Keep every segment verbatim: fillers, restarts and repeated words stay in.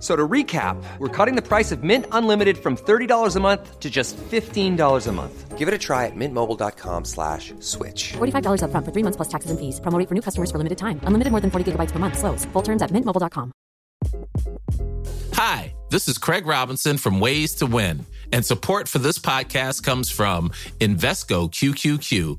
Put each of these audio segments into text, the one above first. So to recap, we're cutting the price of Mint Unlimited from thirty dollars a month to just fifteen dollars a month. Give it a try at mintmobile.com slash switch. forty-five dollars up front for three months plus taxes and fees. Promo rate for new customers for limited time. Unlimited more than forty gigabytes per month. Slows full terms at mint mobile dot com. Hi, this is Craig Robinson from Ways to Win. And support for this podcast comes from Invesco Q Q Q,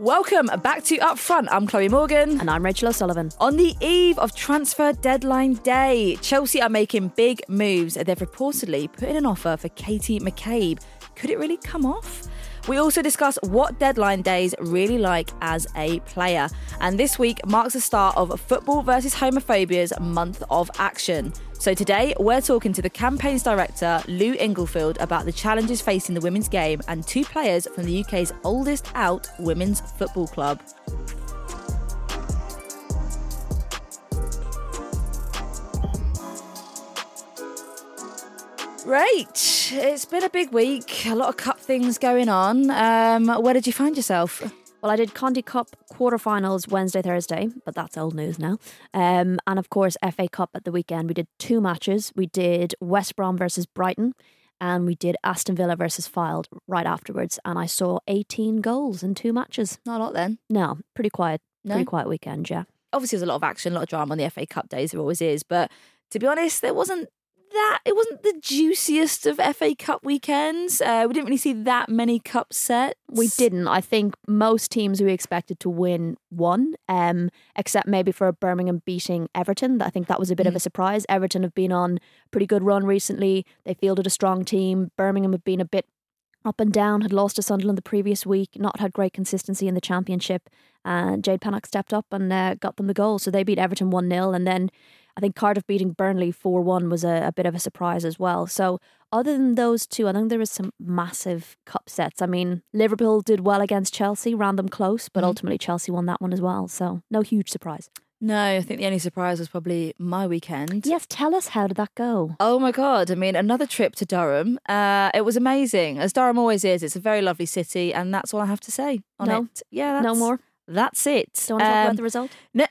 Welcome back to Upfront. I'm Chloe Morgan. And I'm Rachel O'Sullivan. On the eve of transfer deadline day, Chelsea are making big moves. They've reportedly put in an offer for Katie McCabe. Could it really come off? We also discuss what deadline day's really like as a player. And this week marks the start of Football versus Homophobia's month of action. So today we're talking to the campaign's director, Lou Englefield, about the challenges facing the women's game and two players from the U K's oldest out women's football club. Rach, it's been a big week, a lot of cup things going on. Um, where did you find yourself? Well, I did Conti Cup quarterfinals Wednesday, Thursday, but that's old news now. Um, and of course, F A Cup at the weekend. We did two matches. We did West Brom versus Brighton, and we did Aston Villa versus Fylde right afterwards. And I saw eighteen goals in two matches. Not a lot then. No, pretty quiet. No? Pretty quiet weekend, yeah. Obviously, there's a lot of action, a lot of drama on the F A Cup days. There always is. But to be honest, there wasn't that. It wasn't the juiciest of F A Cup weekends. Uh, we didn't really see that many cup sets. We didn't. I think most teams we expected to win won, um, except maybe for Birmingham beating Everton. I think that was a bit mm. of a surprise. Everton have been on a pretty good run recently. They fielded a strong team. Birmingham have been a bit up and down, had lost to Sunderland the previous week, not had great consistency in the championship. Uh, Jade Pennock stepped up and uh, got them the goal. So they beat Everton one nil, and then I think Cardiff beating Burnley four one was a, a bit of a surprise as well. So other than those two, I think there was some massive cup sets. I mean, Liverpool did well against Chelsea, ran them close, but mm-hmm. ultimately Chelsea won that one as well. So no huge surprise. No, I think the only surprise was probably my weekend. Yes, tell us, how did that go? Oh my God, I mean, another trip to Durham. Uh, it was amazing, as Durham always is. It's a very lovely city, and that's all I have to say on no, it. Yeah, that's, no more. That's it. Don't um, talk about the result? No,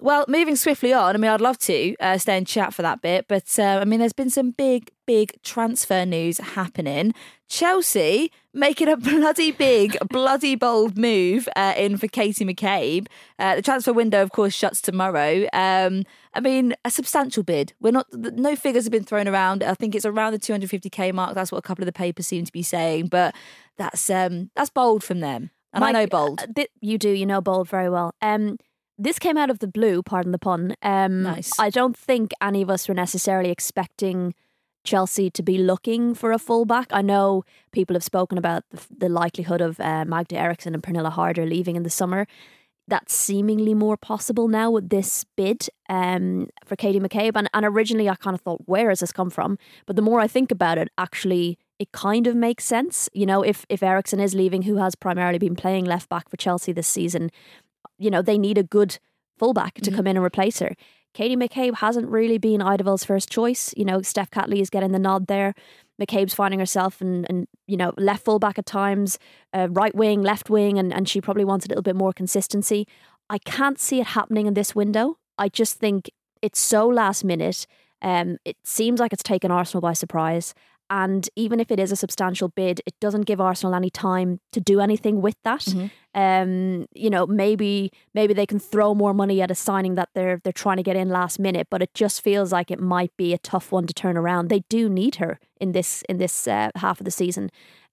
well, moving swiftly on, I mean, I'd love to uh, stay and chat for that bit, but uh, I mean, there's been some big, big transfer news happening. Chelsea making a bloody big, bloody bold move uh, in for Katie McCabe. Uh, the transfer window, of course, shuts tomorrow. Um, I mean, a substantial bid. We're not, no figures have been thrown around. I think it's around the two hundred fifty k mark. That's what a couple of the papers seem to be saying, but that's um, that's bold from them. And Mike, I know bold. Uh, th- you do, you know bold very well. Um, this came out of the blue, pardon the pun. Um, nice. I don't think any of us were necessarily expecting Chelsea to be looking for a fullback? I know people have spoken about the, the likelihood of uh, Magda Eriksson and Pernilla Harder leaving in the summer. That's seemingly more possible now with this bid um, for Katie McCabe. And, and originally I kind of thought, where has this come from? But the more I think about it, actually, it kind of makes sense. You know, if, if Eriksson is leaving, who has primarily been playing left back for Chelsea this season, you know, they need a good fullback to mm-hmm. come in and replace her. Katie McCabe hasn't really been Ideville's first choice. You know, Steph Catley is getting the nod there. McCabe's finding herself in, in you know, left fullback at times, uh, right wing, left wing, and, and she probably wants a little bit more consistency. I can't see it happening in this window. I just think it's so last minute. Um, it seems like it's taken Arsenal by surprise. And even if it is a substantial bid, it doesn't give Arsenal any time to do anything with that. Mm-hmm. Um, you know, maybe maybe they can throw more money at a signing that they're they're trying to get in last minute. But it just feels like it might be a tough one to turn around. They do need her in this in this uh, half of the season,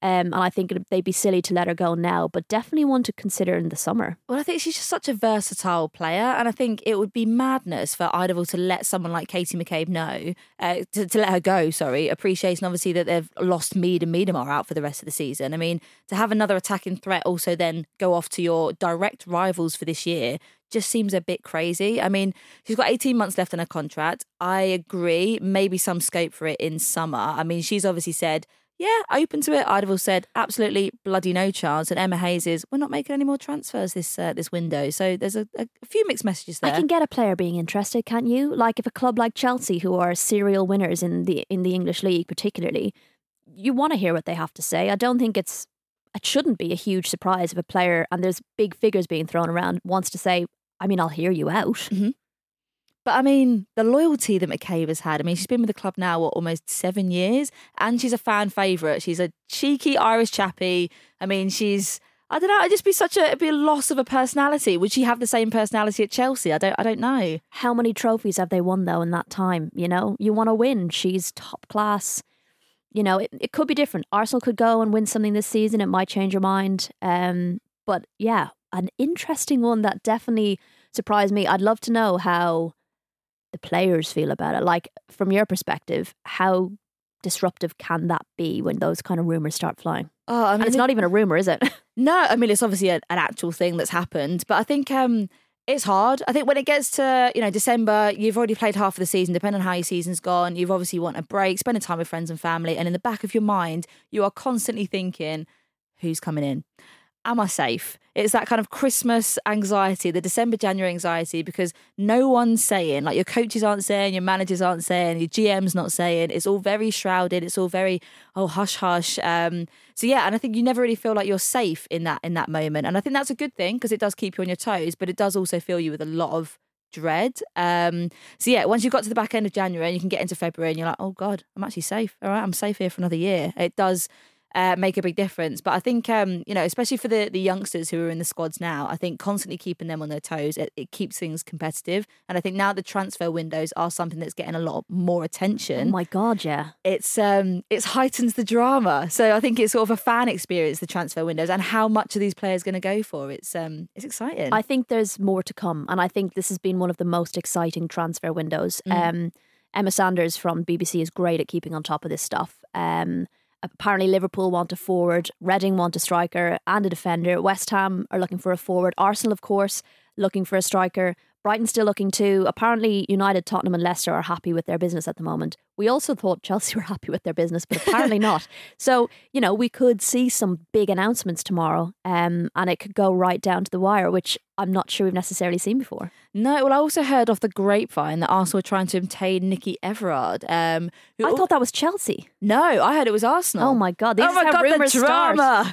um, and I think it, they'd be silly to let her go now. But definitely one to consider in the summer. Well, I think she's just such a versatile player, and I think it would be madness for Ideville to let someone like Katie McCabe know uh, to, to let her go. Sorry, appreciating obviously that they've lost Mead and Meadham are out for the rest of the season. I mean, to have another attacking threat also then go off to your direct rivals for this year just seems a bit crazy. I mean, she's got eighteen months left on her contract. I agree, maybe some scope for it in summer. I mean, she's obviously said, yeah, open to it. Ideville said, absolutely bloody no chance. And Emma Hayes is, we're not making any more transfers this uh, this window. So there's a, a few mixed messages there. I can get a player being interested, can't you? Like if a club like Chelsea, who are serial winners in the in the English league particularly, you want to hear what they have to say. I don't think it's, it shouldn't be a huge surprise if a player, and there's big figures being thrown around, wants to say, I mean, I'll hear you out. Mm-hmm. But I mean, the loyalty that McCabe has had, I mean, she's been with the club now, what, almost seven years? And she's a fan favourite. She's a cheeky Irish chappy. I mean, she's, I don't know, it'd just be such a, it'd be a loss of a personality. Would she have the same personality at Chelsea? I don't, I don't know. How many trophies have they won, though, in that time? You know, you want to win. She's top class. You know, it, it could be different. Arsenal could go and win something this season. It might change your mind. Um, but yeah, an interesting one that definitely surprised me. I'd love to know how the players feel about it. Like, from your perspective, how disruptive can that be when those kind of rumours start flying? Oh, I mean, and it's not even a rumour, is it? No, I mean, it's obviously a, an actual thing that's happened. But I think... Um, It's hard. I think when it gets to, you know, December, you've already played half of the season. Depending on how your season's gone, you've obviously want a break, spending time with friends and family. And in the back of your mind, you are constantly thinking, who's coming in? Am I safe? It's that kind of Christmas anxiety, the December, January anxiety, because no one's saying, like your coaches aren't saying, your managers aren't saying, your G M's not saying. It's all very shrouded. It's all very, oh, hush, hush. Um, so yeah, and I think you never really feel like you're safe in that in that moment. And I think that's a good thing because it does keep you on your toes, but it does also fill you with a lot of dread. Um, so yeah, once you've got to the back end of January and you can get into February and you're like, oh God, I'm actually safe. All right, I'm safe here for another year. It does Uh, make a big difference. But I think, um, you know, especially for the, the youngsters who are in the squads now, I think constantly keeping them on their toes, it, it keeps things competitive. And I think now the transfer windows are something that's getting a lot more attention. Oh my God, yeah. It's um, it's heightens the drama. So I think it's sort of a fan experience, the transfer windows, and how much are these players going to go for? It's, um, it's exciting. I think there's more to come. And I think this has been one of the most exciting transfer windows. Mm. Um, Emma Sanders from B B C is great at keeping on top of this stuff. Um Apparently Liverpool want a forward, Reading want a striker and a defender. West Ham are looking for a forward. Arsenal, of course, looking for a striker. Brighton still looking too. Apparently United, Tottenham and Leicester are happy with their business at the moment. We also thought Chelsea were happy with their business, but apparently not. So, you know, we could see some big announcements tomorrow um, and it could go right down to the wire, which I'm not sure we've necessarily seen before. No, well, I also heard off the grapevine that Arsenal were trying to obtain Nicky Everard. Um, who I al- thought that was Chelsea. No, I heard it was Arsenal. Oh my God, these oh my are God, how rumours start.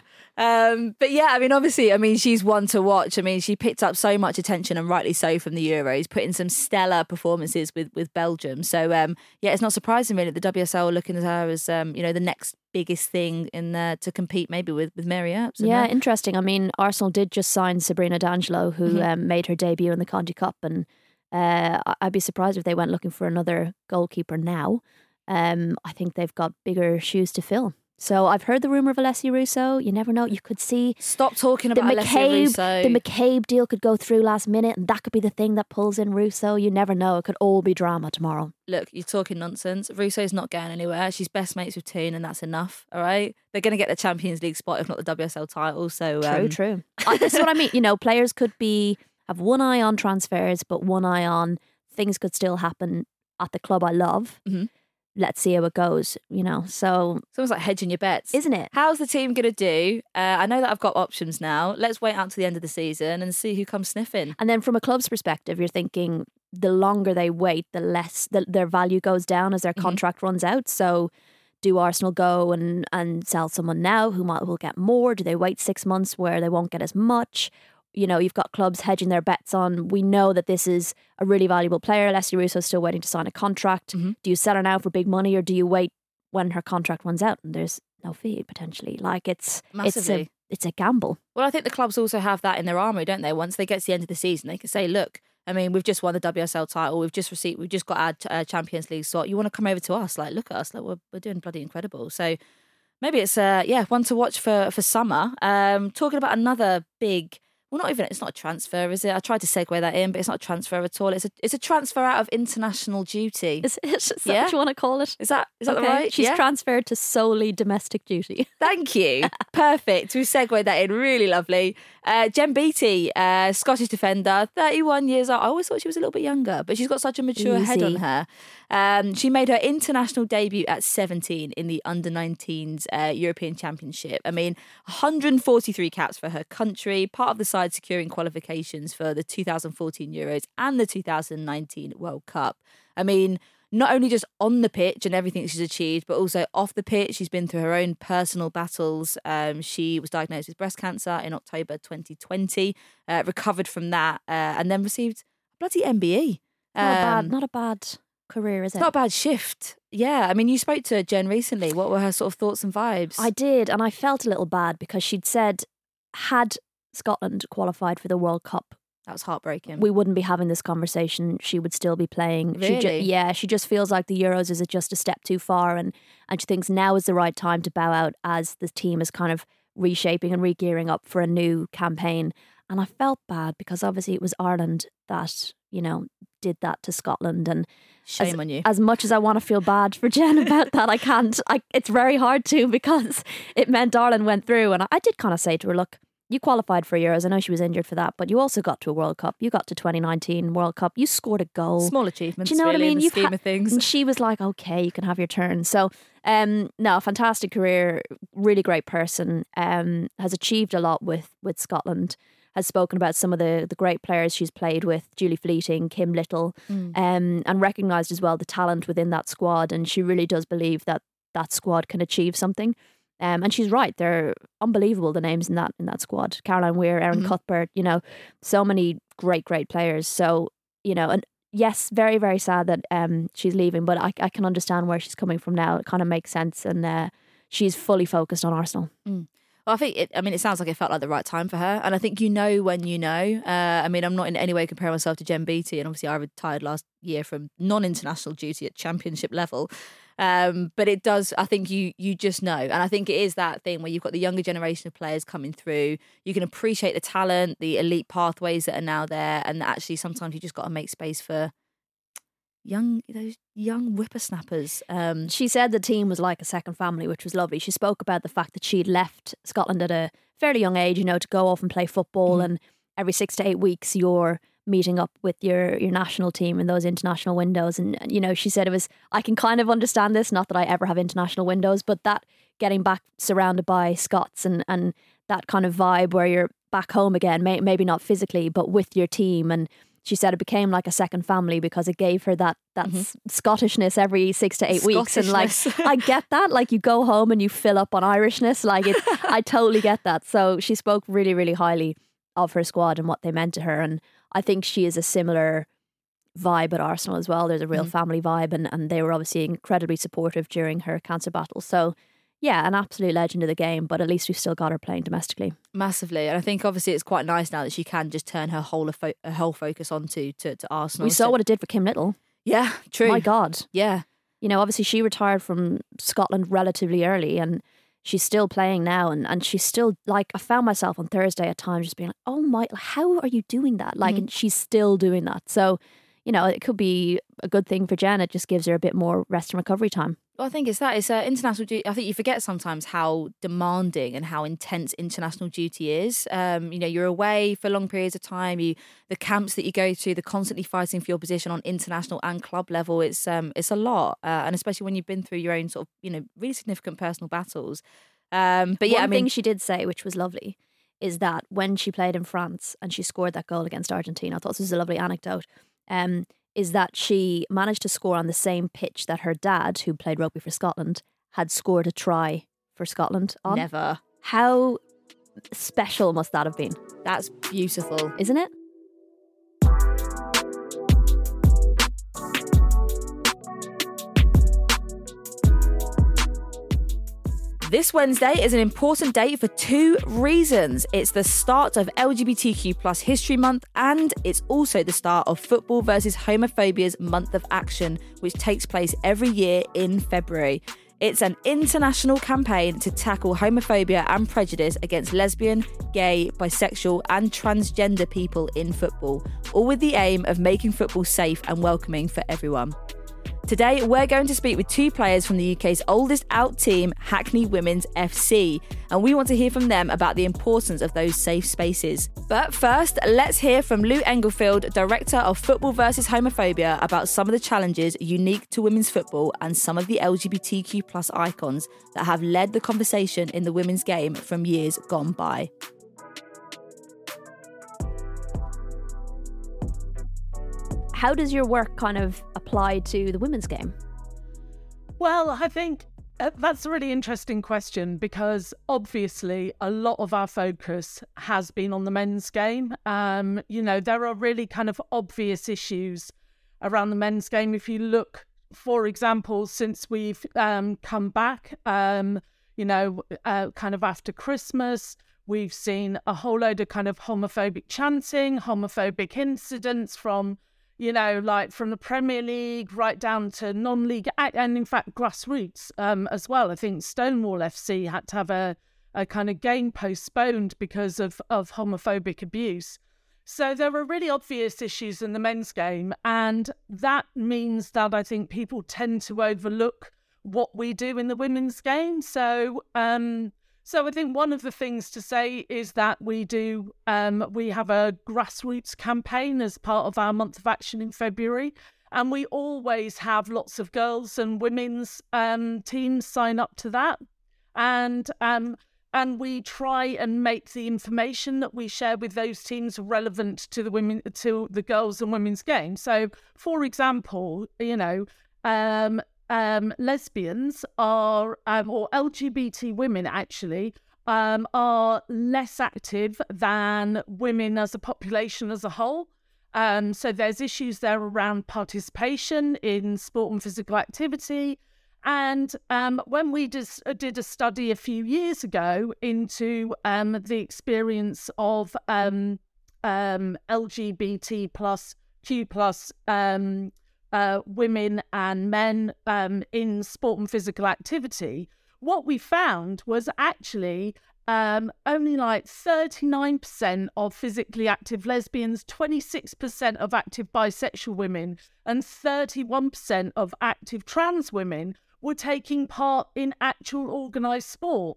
Um, but yeah, I mean, obviously, I mean, she's one to watch. I mean, she picked up so much attention and rightly so from the Euros, putting some stellar performances with, with Belgium. So um, yeah, it's not surprising really that the W S L are looking at her as, um, you know, the next biggest thing in there to compete maybe with, with Mary Earps. Yeah, that. Interesting. I mean, Arsenal did just sign Sabrina D'Angelo, who mm-hmm. um, made her debut in the Conti Cup. And uh, I'd be surprised if they went looking for another goalkeeper now. Um, I think they've got bigger shoes to fill. So I've heard the rumour of Alessia Russo. You never know. You could see... Stop talking about Alessia Russo. The McCabe deal could go through last minute and that could be the thing that pulls in Russo. You never know. It could all be drama tomorrow. Look, you're talking nonsense. Russo's not going anywhere. She's best mates with Toon and that's enough, all right? They're going to get the Champions League spot, if not the W S L title, so... True, um... true. I, this is what I mean. You know, players could be... Have one eye on transfers, but one eye on things could still happen at the club I love. Mm-hmm. Let's see how it goes, you know. So it's almost like hedging your bets, isn't it? How's the team going to do? Uh, I know that I've got options now. Let's wait out to the end of the season and see who comes sniffing. And then from a club's perspective, you're thinking the longer they wait, the less the, their value goes down as their contract mm-hmm. runs out. So do Arsenal go and, and sell someone now who might will get more? Do they wait six months where they won't get as much? You know, you've got clubs hedging their bets on, we know that this is a really valuable player. Alessia Russo's still waiting to sign a contract. Mm-hmm. Do you sell her now for big money or do you wait when her contract runs out and there's no fee potentially? Like it's Massively. it's a it's a gamble. Well, I think the clubs also have that in their armoury, don't they? Once they get to the end of the season, they can say, look, I mean, we've just won the W S L title. We've just received, we've just got our uh, Champions League slot. You want to come over to us? Like, look at us. Like, we're we're doing bloody incredible. So maybe it's uh yeah one to watch for for summer. Um, talking about another big. Well, not even, it's not a transfer, is it? I tried to segue that in, but it's not a transfer at all. It's a it's a transfer out of international duty. Is, is that yeah? what you want to call it? Is that is okay. that the right? She's yeah. transferred to solely domestic duty. Thank you. Perfect. We segued that in. Really lovely. Uh, Jen Beattie, uh, Scottish defender, thirty-one years old. I always thought she was a little bit younger, but she's got such a mature Easy. head on her. Um, she made her international debut at seventeen in the under nineteens uh, European Championship. I mean, one hundred forty-three caps for her country, part of the side securing qualifications for the two thousand fourteen Euros and the two thousand nineteen World Cup. I mean, not only just on the pitch and everything she's achieved, but also off the pitch. She's been through her own personal battles. Um, she was diagnosed with breast cancer in October twenty twenty, uh, recovered from that, uh, and then received a bloody M B E. Um, not a bad, not a bad career, is it? Not a bad shift. Yeah, I mean, you spoke to Jen recently. What were her sort of thoughts and vibes? I did, and I felt a little bad because she'd said, had Scotland qualified for the World Cup, that was heartbreaking, we wouldn't be having this conversation. She would still be playing. Really? She ju- yeah, she just feels like the Euros is just a step too far, and, and she thinks now is the right time to bow out as the team is kind of reshaping and re-gearing up for a new campaign. And I felt bad because obviously it was Ireland that, you know, did that to Scotland. And shame as, on you. As much as I want to feel bad for Jen about that, I can't. I, it's very hard to because it meant Ireland went through. And I, I did kind of say to her, look, you qualified for Euros. I know she was injured for that, but you also got to a World Cup. You got to twenty nineteen World Cup. You scored a goal. Small achievements, do you know really, what I mean? In the scheme ha- of things. And she was like, okay, you can have your turn. So, um, no, fantastic career, really great person, um, has achieved a lot with, with Scotland, has spoken about some of the, the great players she's played with, Julie Fleeting, Kim Little, mm. um, and recognised as well the talent within that squad. And she really does believe that that squad can achieve something. Um, and she's right. They're unbelievable, the names in that in that squad. Caroline Weir, Erin mm-hmm. Cuthbert, you know, so many great, great players. So, you know, and yes, very, very sad that um, she's leaving, but I, I can understand where she's coming from now. It kind of makes sense. And uh, she's fully focused on Arsenal. Mm. Well, I think, it, I mean, it sounds like it felt like the right time for her. And I think you know when you know. Uh, I mean, I'm not in any way comparing myself to Jen Beattie. And obviously I retired last year from non-international duty at championship level. Um, but it does, I think you you just know. And I think it is that thing where you've got the younger generation of players coming through. You can appreciate the talent, the elite pathways that are now there. And actually sometimes you just got to make space for young those young whippersnappers. Um, she said the team was like a second family, which was lovely. She spoke about the fact that she'd left Scotland at a fairly young age, you know, to go off and play football. Mm. And every six to eight weeks you're meeting up with your your national team in those international windows. And, you know, she said it was, I can kind of understand this, not that I ever have international windows, but that getting back surrounded by Scots and, and that kind of vibe where you're back home again, may, maybe not physically, but with your team. And she said it became like a second family because it gave her that that mm-hmm. Scottishness every six to eight weeks. And like, I get that. Like you go home and you fill up on Irishness. Like it, I totally get that. So she spoke really, really highly of her squad and what they meant to her. And I think she is a similar vibe at Arsenal as well. There's a real mm-hmm. family vibe, and, and they were obviously incredibly supportive during her cancer battle. So yeah, an absolute legend of the game, but at least we've still got her playing domestically. Massively. And I think obviously it's quite nice now that she can just turn her whole fo- her whole focus onto to, to Arsenal. We saw so- what it did for Kim Little. Yeah, true. My God. Yeah. You know, obviously she retired from Scotland relatively early, and she's still playing now, and, and she's still, like, I found myself on Thursday at times just being like, oh my, how are you doing that? Like, mm-hmm. and she's still doing that. So, you know, it could be a good thing for Jen. It just gives her a bit more rest and recovery time. Well, I think it's that. It's uh, international duty. I think you forget sometimes how demanding and how intense international duty is. Um, you know, you're away for long periods of time. You, the camps that you go to, they're constantly fighting for your position on international and club level. It's um, it's a lot, uh, and especially when you've been through your own sort of, you know, really significant personal battles. Um, but yeah, one I mean, thing she did say, which was lovely, is that when she played in France and she scored that goal against Argentina, I thought this was a lovely anecdote. Um. Is that she managed to score on the same pitch that her dad, who played rugby for Scotland, had scored a try for Scotland on. Never. How special must that have been? That's beautiful. Isn't it? This Wednesday is an important date for two reasons. It's the start of L G B T Q plus History Month, and it's also the start of Football versus Homophobia's Month of Action, which takes place every year in February. It's an international campaign to tackle homophobia and prejudice against lesbian, gay, bisexual and transgender people in football, all with the aim of making football safe and welcoming for everyone. Today, we're going to speak with two players from the U K's oldest out team, Hackney Women's F C, and we want to hear from them about the importance of those safe spaces. But first, let's hear from Lou Englefield, Director of Football versus Homophobia, about some of the challenges unique to women's football and some of the L G B T Q plus icons that have led the conversation in the women's game from years gone by. How does your work kind of apply to the women's game? Well, I think that's a really interesting question, because obviously a lot of our focus has been on the men's game. Um, you know, there are really kind of obvious issues around the men's game. If you look, for example, since we've um, come back, um, you know, uh, kind of after Christmas, we've seen a whole load of kind of homophobic chanting, homophobic incidents from you know, like from the Premier League right down to non-league, and in fact, grassroots um, as well. I think Stonewall F C had to have a, a kind of game postponed because of, of homophobic abuse. So there were really obvious issues in the men's game. And that means that I think people tend to overlook what we do in the women's game. So, um, so I think one of the things to say is that we do, um, we have a grassroots campaign as part of our Month of Action in February, and we always have lots of girls and women's um, teams sign up to that. And um, and we try and make the information that we share with those teams relevant to the women, to the girls and women's game. So, for example, you know, um, Um, lesbians are, um, or L G B T women actually, um, are less active than women as a population as a whole. Um, so there's issues there around participation in sport and physical activity. And um, when we just did a study a few years ago into um, the experience of um, um, L G B T plus Q plus um Uh, women and men um, in sport and physical activity, what we found was actually um, only like thirty-nine percent of physically active lesbians, twenty-six percent of active bisexual women, and thirty-one percent of active trans women were taking part in actual organised sport.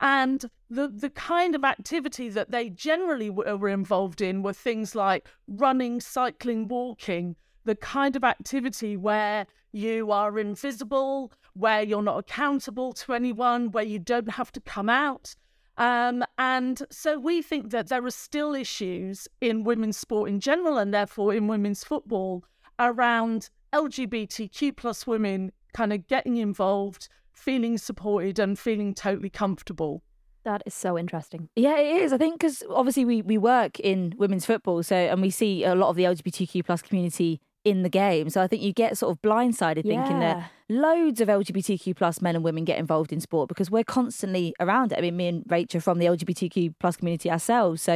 And the, the kind of activity that they generally were involved in were things like running, cycling, walking, the kind of activity where you are invisible, where you're not accountable to anyone, where you don't have to come out. Um, and so we think that there are still issues in women's sport in general, and therefore in women's football, around L G B T Q plus women kind of getting involved, feeling supported and feeling totally comfortable. That is so interesting. Yeah, it is. I think because obviously we, we work in women's football, so and we see a lot of the L G B T Q plus community in the game. So I think you get sort of blindsided yeah. thinking that loads of L G B T Q plus men and women get involved in sport because we're constantly around it. I mean, me and Rach are from the L G B T Q plus community ourselves. So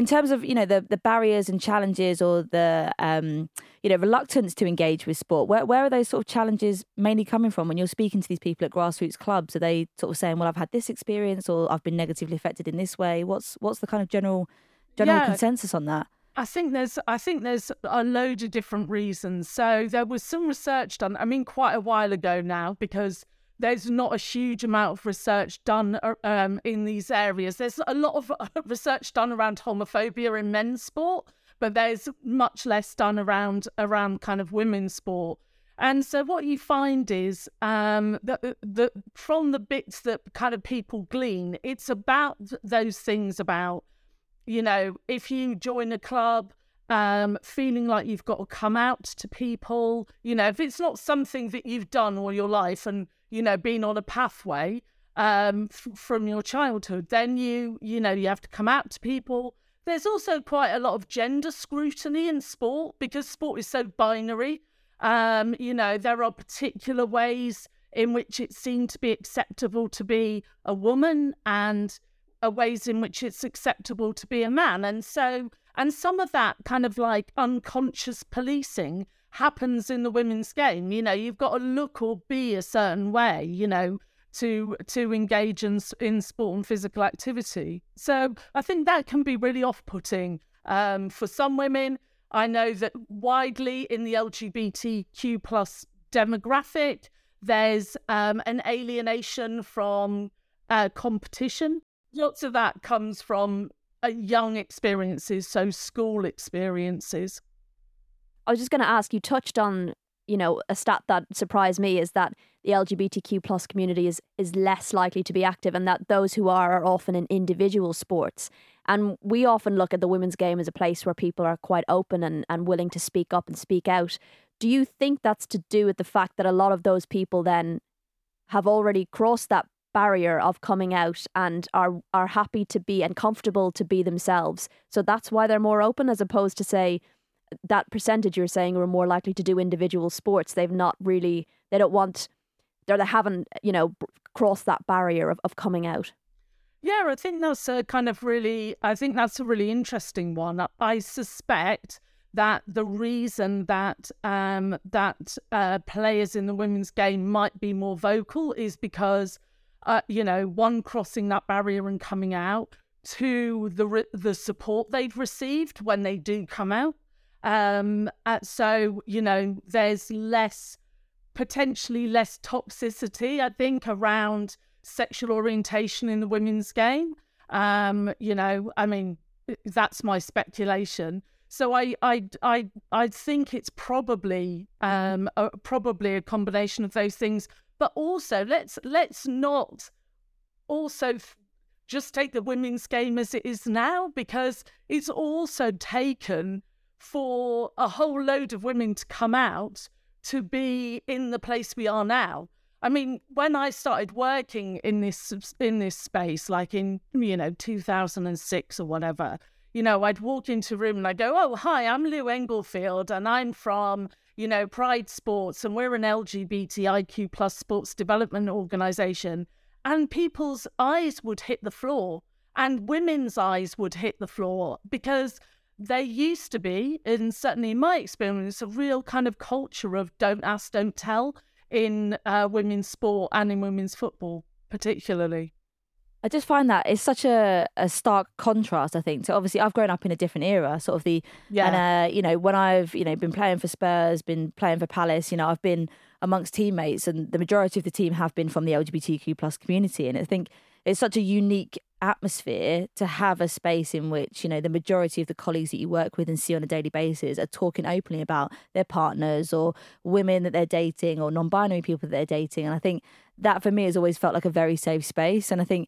in terms of, you know, the, the barriers and challenges or the, um, you know, reluctance to engage with sport? Where where are those sort of challenges mainly coming from when you're speaking to these people at grassroots clubs? Are they sort of saying, well, I've had this experience, or I've been negatively affected in this way? What's what's the kind of general general yeah. consensus on that? I think there's I think there's a load of different reasons. So there was some research done, I mean, quite a while ago now, because there's not a huge amount of research done um, in these areas. There's a lot of research done around homophobia in men's sport, but there's much less done around around kind of women's sport. And so what you find is um, that, that from the bits that kind of people glean, it's about those things about, you know, if you join a club, um, feeling like you've got to come out to people, you know, if it's not something that you've done all your life and, you know, been on a pathway um, f- from your childhood, then you, you know, you have to come out to people. There's also quite a lot of gender scrutiny in sport because sport is so binary. Um, you know, there are particular ways in which it's seen to be acceptable to be a woman and are ways in which it's acceptable to be a man. And so, and some of that kind of like unconscious policing happens in the women's game. You know, you've got to look or be a certain way, you know, to to engage in, in sport and physical activity. So I think that can be really off-putting um, for some women. I know that widely in the L G B T Q plus demographic, there's um, an alienation from uh, competition. Lots of that comes from uh, young experiences, so school experiences. I was just going to ask, you touched on, you know, a stat that surprised me is that the L G B T Q plus community is, is less likely to be active, and that those who are are often in individual sports. And we often look at the women's game as a place where people are quite open and, and willing to speak up and speak out. Do you think that's to do with the fact that a lot of those people then have already crossed that barrier of coming out and are are happy to be and comfortable to be themselves, so that's why they're more open, as opposed to, say, that percentage you're saying are more likely to do individual sports? They've not really, they don't want, or they haven't, you know, crossed that barrier of, of coming out. Yeah, I think that's a kind of really, I think that's a really interesting one. I suspect that the reason that um that uh, players in the women's game might be more vocal is because Uh, you know, one, crossing that barrier and coming out; two, the re- the support they've received when they do come out. Um, uh, so, you know, there's less, potentially less toxicity, I think, around sexual orientation in the women's game. Um, you know, I mean, that's my speculation. So I I I I think it's probably um a, probably a combination of those things. But also, let's let's not also f- just take the women's game as it is now, because it's also taken for a whole load of women to come out to be in the place we are now. I mean, when I started working in this in this space, like in, you know, two thousand six or whatever, you know, I'd walk into a room and I'd go, "Oh, hi, I'm Lou Englefield, and I'm from, you know, Pride Sports, and we're an L G B T I Q plus sports development organisation." And people's eyes would hit the floor, and women's eyes would hit the floor, because there used to be, and certainly in my experience, a real kind of culture of don't ask, don't tell in uh, women's sport and in women's football particularly. I just find that it's such a, a stark contrast, I think. So obviously I've grown up in a different era, sort of the, yeah. and uh, you know, when I've, you know, been playing for Spurs, been playing for Palace, you know, I've been amongst teammates, and the majority of the team have been from the L G B T Q plus community. And I think it's such a unique atmosphere to have a space in which, you know, the majority of the colleagues that you work with and see on a daily basis are talking openly about their partners or women that they're dating or non-binary people that they're dating. And I think that for me has always felt like a very safe space. And I think,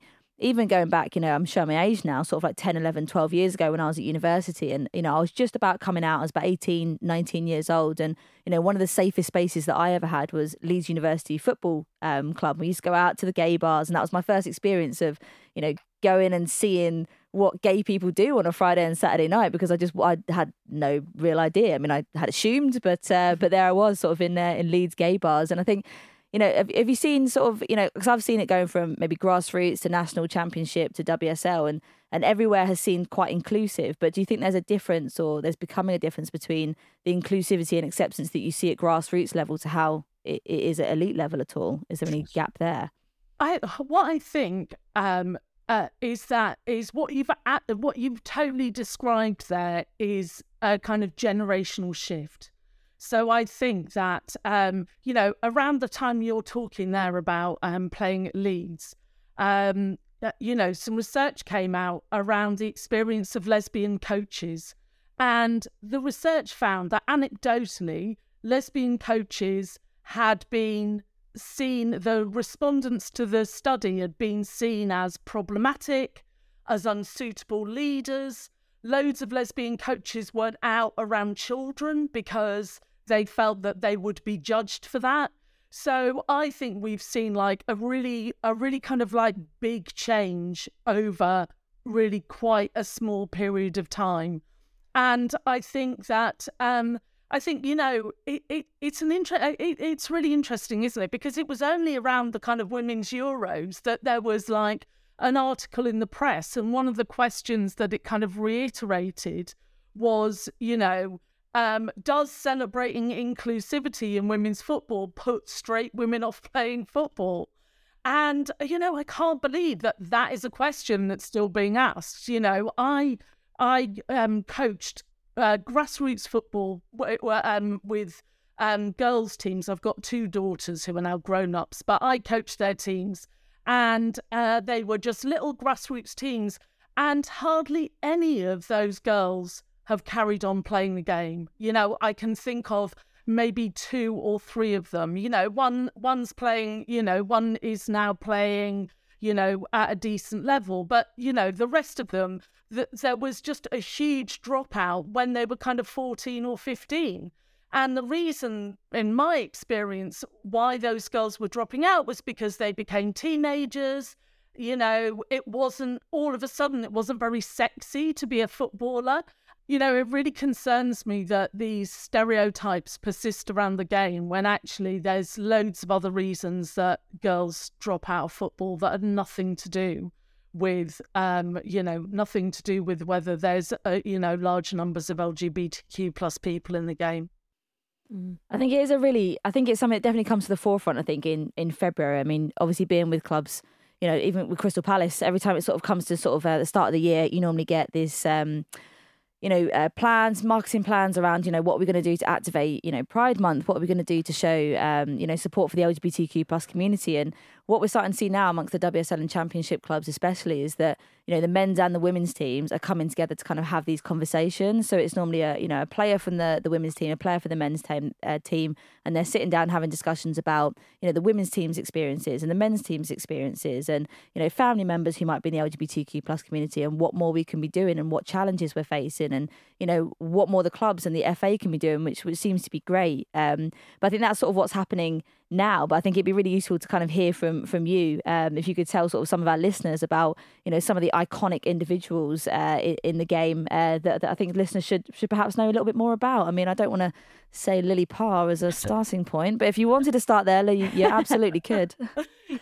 even going back, you know, I'm showing my age now, sort of like ten, eleven, twelve years ago when I was at university, and, you know, I was just about coming out. I was about eighteen, nineteen years old. And, you know, one of the safest spaces that I ever had was Leeds University Football um, Club. We used to go out to the gay bars, and that was my first experience of, you know, going and seeing what gay people do on a Friday and Saturday night, because I just, I had no real idea. I mean, I had assumed, but uh, but there I was sort of in, uh, in Leeds gay bars. And I think, you know, have, have you seen sort of, you know, because I've seen it going from maybe grassroots to national championship to W S L, and, and everywhere has seemed quite inclusive. But do you think there's a difference, or there's becoming a difference between the inclusivity and acceptance that you see at grassroots level to how it, it is at elite level at all? Is there any gap there? I, what I think um, uh, is that is what you've what you've totally described there is a kind of generational shift. So I think that um, you know, around the time you're talking there about um, playing at Leeds, um, you know, some research came out around the experience of lesbian coaches, and the research found that anecdotally, lesbian coaches had been seen, the respondents to the study had been seen as problematic, as unsuitable leaders. Loads of lesbian coaches weren't out around children because they felt that they would be judged for that. So I think we've seen like a really, a really kind of like big change over really quite a small period of time. And I think that, um, I think, you know, it, it it's an inter- it, it's really interesting, isn't it? Because it was only around the kind of Women's Euros that there was like an article in the press. And one of the questions that it kind of reiterated was, you know, um, does celebrating inclusivity in women's football put straight women off playing football? And, you know, I can't believe that that is a question that's still being asked. You know, I, I um, coached Uh, grassroots football um, with um, girls teams. I've got two daughters who are now grown-ups, but I coached their teams, and uh, they were just little grassroots teams, and hardly any of those girls have carried on playing the game. You know, I can think of maybe two or three of them. You know, one one's playing, you know, one is now playing, you know, at a decent level. But, you know, the rest of them, th- there was just a huge dropout when they were kind of fourteen or fifteen. And the reason, in my experience, why those girls were dropping out was because they became teenagers. You know, it wasn't, all of a sudden, it wasn't very sexy to be a footballer. You know, it really concerns me that these stereotypes persist around the game when actually there's loads of other reasons that girls drop out of football that have nothing to do with, um, you know, nothing to do with whether there's, uh, you know, large numbers of L G B T Q plus people in the game. I think it is a really, I think it's something that definitely comes to the forefront, I think, in, in February. I mean, obviously being with clubs, you know, even with Crystal Palace, every time it sort of comes to sort of uh, the start of the year, you normally get this... Um, you know, uh, plans, marketing plans around, you know, what we're going to do to activate, you know, Pride Month, what are we going to do to show, um, you know, support for the L G B T Q plus community. And what we're starting to see now amongst the W S L and championship clubs especially is that, you know, the men's and the women's teams are coming together to kind of have these conversations. So it's normally a, you know, a player from the, the women's team, a player for the men's team, uh, team, and they're sitting down having discussions about, you know, the women's team's experiences and the men's team's experiences and, you know, family members who might be in the L G B T Q plus community and what more we can be doing and what challenges we're facing. And, you know, what more the clubs and the F A can be doing, which, which seems to be great. Um, but I think that's sort of what's happening now. But I think it'd be really useful to kind of hear from from you, um, if you could tell sort of some of our listeners about, you know, some of the iconic individuals uh, in, in the game uh, that, that I think listeners should should perhaps know a little bit more about. I mean, I don't want to say Lily Parr as a starting point, but if you wanted to start there, Lily, you absolutely could.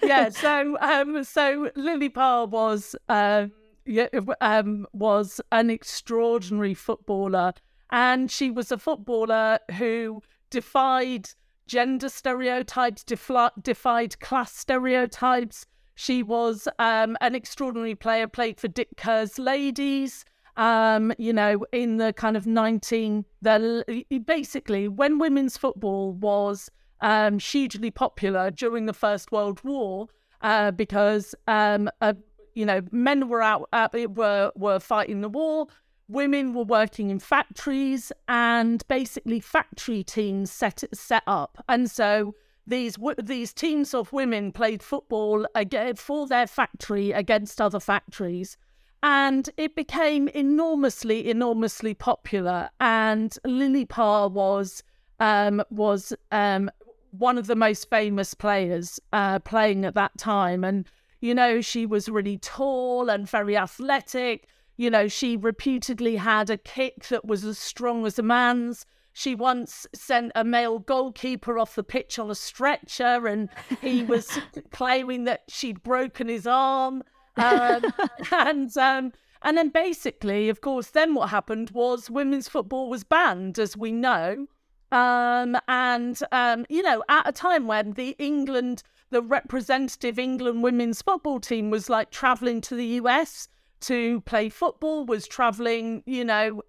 Yeah, so, um, so Lily Parr was... Uh... Yeah, um, was an extraordinary footballer, and she was a footballer who defied gender stereotypes, defla- defied class stereotypes. She was um, an extraordinary player, played for Dick Kerr's Ladies, um, you know, in the kind of nineteen... The, basically, when women's football was um, hugely popular during the First World War, uh, because... Um, a, You know, men were out, uh, were were fighting the war. Women were working in factories, and basically factory teams set set up. And so these these teams of women played football again for their factory against other factories, and it became enormously, enormously popular. And Lily Parr was um, was um, one of the most famous players uh, playing at that time, and. You know, she was really tall and very athletic. You know, she reputedly had a kick that was as strong as a man's. She once sent a male goalkeeper off the pitch on a stretcher, and he was claiming that she'd broken his arm. Um, and um, and then basically, of course, then what happened was women's football was banned, as we know. Um, and, um, you know, at a time when the England, the representative England women's football team was like travelling to the U S to play football, was travelling, you know,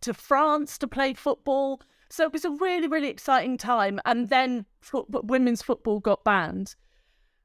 to France to play football. So it was a really, really exciting time. And then fo- women's football got banned.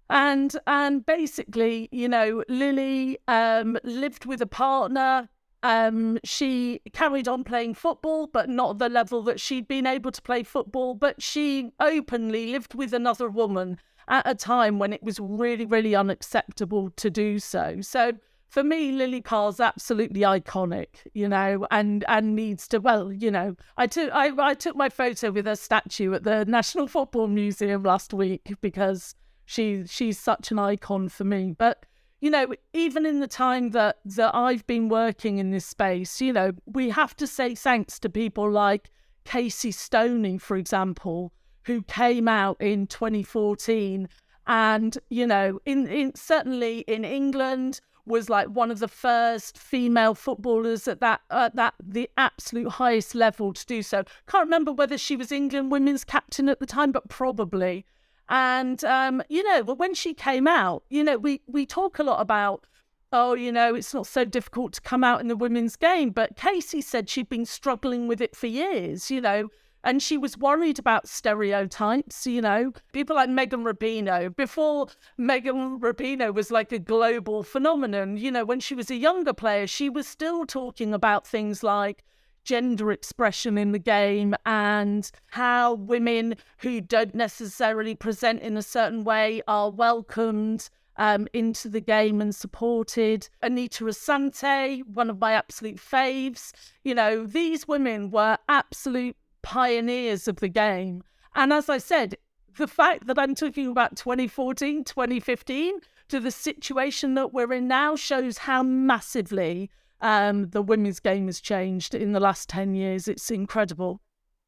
And and basically, you know, Lily um, lived with a partner. Um, she carried on playing football, but not the level that she'd been able to play football. But she openly lived with another woman at a time when it was really, really unacceptable to do so. So for me, Lily Parr's absolutely iconic, you know, and, and needs to, well, you know, I took I, I took my photo with her statue at the National Football Museum last week because she she's such an icon for me. But, you know, even in the time that, that I've been working in this space, you know, we have to say thanks to people like Casey Stoney, for example, who came out in twenty fourteen and, you know, in, in certainly in England, was like one of the first female footballers at that uh, that the absolute highest level to do so. Can't remember whether she was England women's captain at the time, but probably. And um, you know, when she came out, you know, we we talk a lot about, oh, you know, it's not so difficult to come out in the women's game. But Casey said she'd been struggling with it for years, you know. And she was worried about stereotypes, you know, people like Megan Rapinoe. Before Megan Rapinoe was like a global phenomenon, you know, when she was a younger player, she was still talking about things like gender expression in the game and how women who don't necessarily present in a certain way are welcomed um, into the game and supported. Anita Asante, one of my absolute faves, you know, these women were absolute pioneers of the game. And as I said, the fact that I'm talking about twenty fourteen, twenty fifteen to the situation that we're in now shows how massively um, the women's game has changed in the last ten years. It's incredible.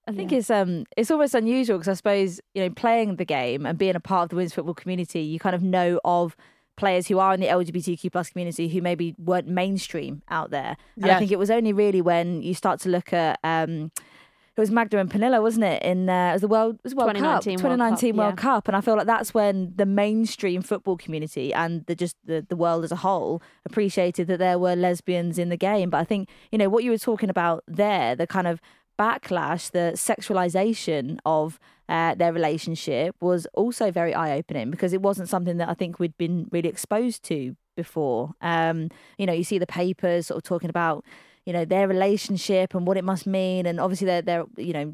I think yeah. it's um it's almost unusual because I suppose, you know, playing the game and being a part of the women's football community, you kind of know of players who are in the L G B T Q plus community who maybe weren't mainstream out there. And yeah. I think it was only really when you start to look at... Um, It was Magda and Panilla, wasn't it? In uh, it was the World, it was World twenty nineteen Cup, twenty nineteen World Cup, World yeah. Cup, and I feel like that's when the mainstream football community and the just the, the world as a whole appreciated that there were lesbians in the game. But I think, you know, what you were talking about there, the kind of backlash, the sexualization of uh, their relationship was also very eye-opening because it wasn't something that I think we'd been really exposed to before. Um, you know, you see the papers sort of talking about, you know, their relationship and what it must mean. And obviously they're, they're you know,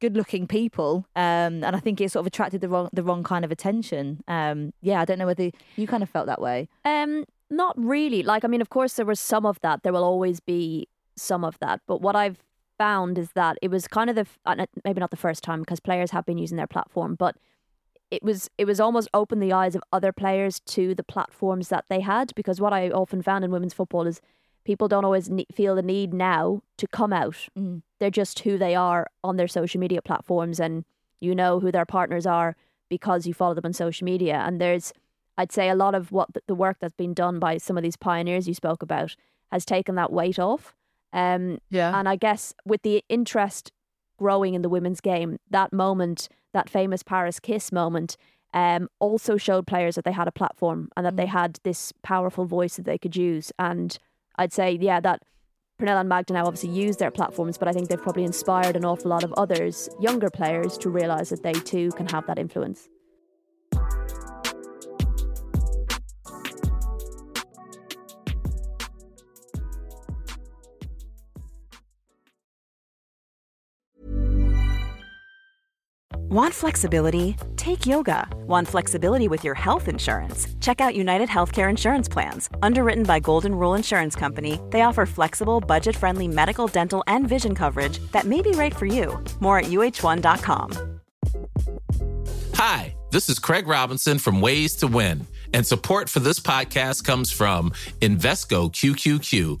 good looking people. Um, and I think it sort of attracted the wrong the wrong kind of attention. Um, yeah, I don't know whether you kind of felt that way. Um, not really. Like, I mean, of course, there was some of that. There will always be some of that. But what I've found is that it was kind of the, maybe not the first time because players have been using their platform, but it was it was almost opened the eyes of other players to the platforms that they had. Because what I often found in women's football is people don't always ne- feel the need now to come out. Mm. They're just who they are on their social media platforms, and you know who their partners are because you follow them on social media. And there's, I'd say, a lot of what th- the work that's been done by some of these pioneers you spoke about has taken that weight off. Um, yeah. And I guess with the interest growing in the women's game, that moment, that famous Paris Kiss moment, um, also showed players that they had a platform and that mm. they had this powerful voice that they could use. And I'd say, yeah, that Prunella and Magda now obviously use their platforms, but I think they've probably inspired an awful lot of others, younger players, to realise that they too can have that influence. Want flexibility? Take yoga. Want flexibility with your health insurance? Check out UnitedHealthcare Insurance Plans. Underwritten by Golden Rule Insurance Company, they offer flexible, budget-friendly medical, dental, and vision coverage that may be right for you. More at U H one dot com. Hi, this is Craig Robinson from Ways to Win, and support for this podcast comes from Invesco Q Q Q,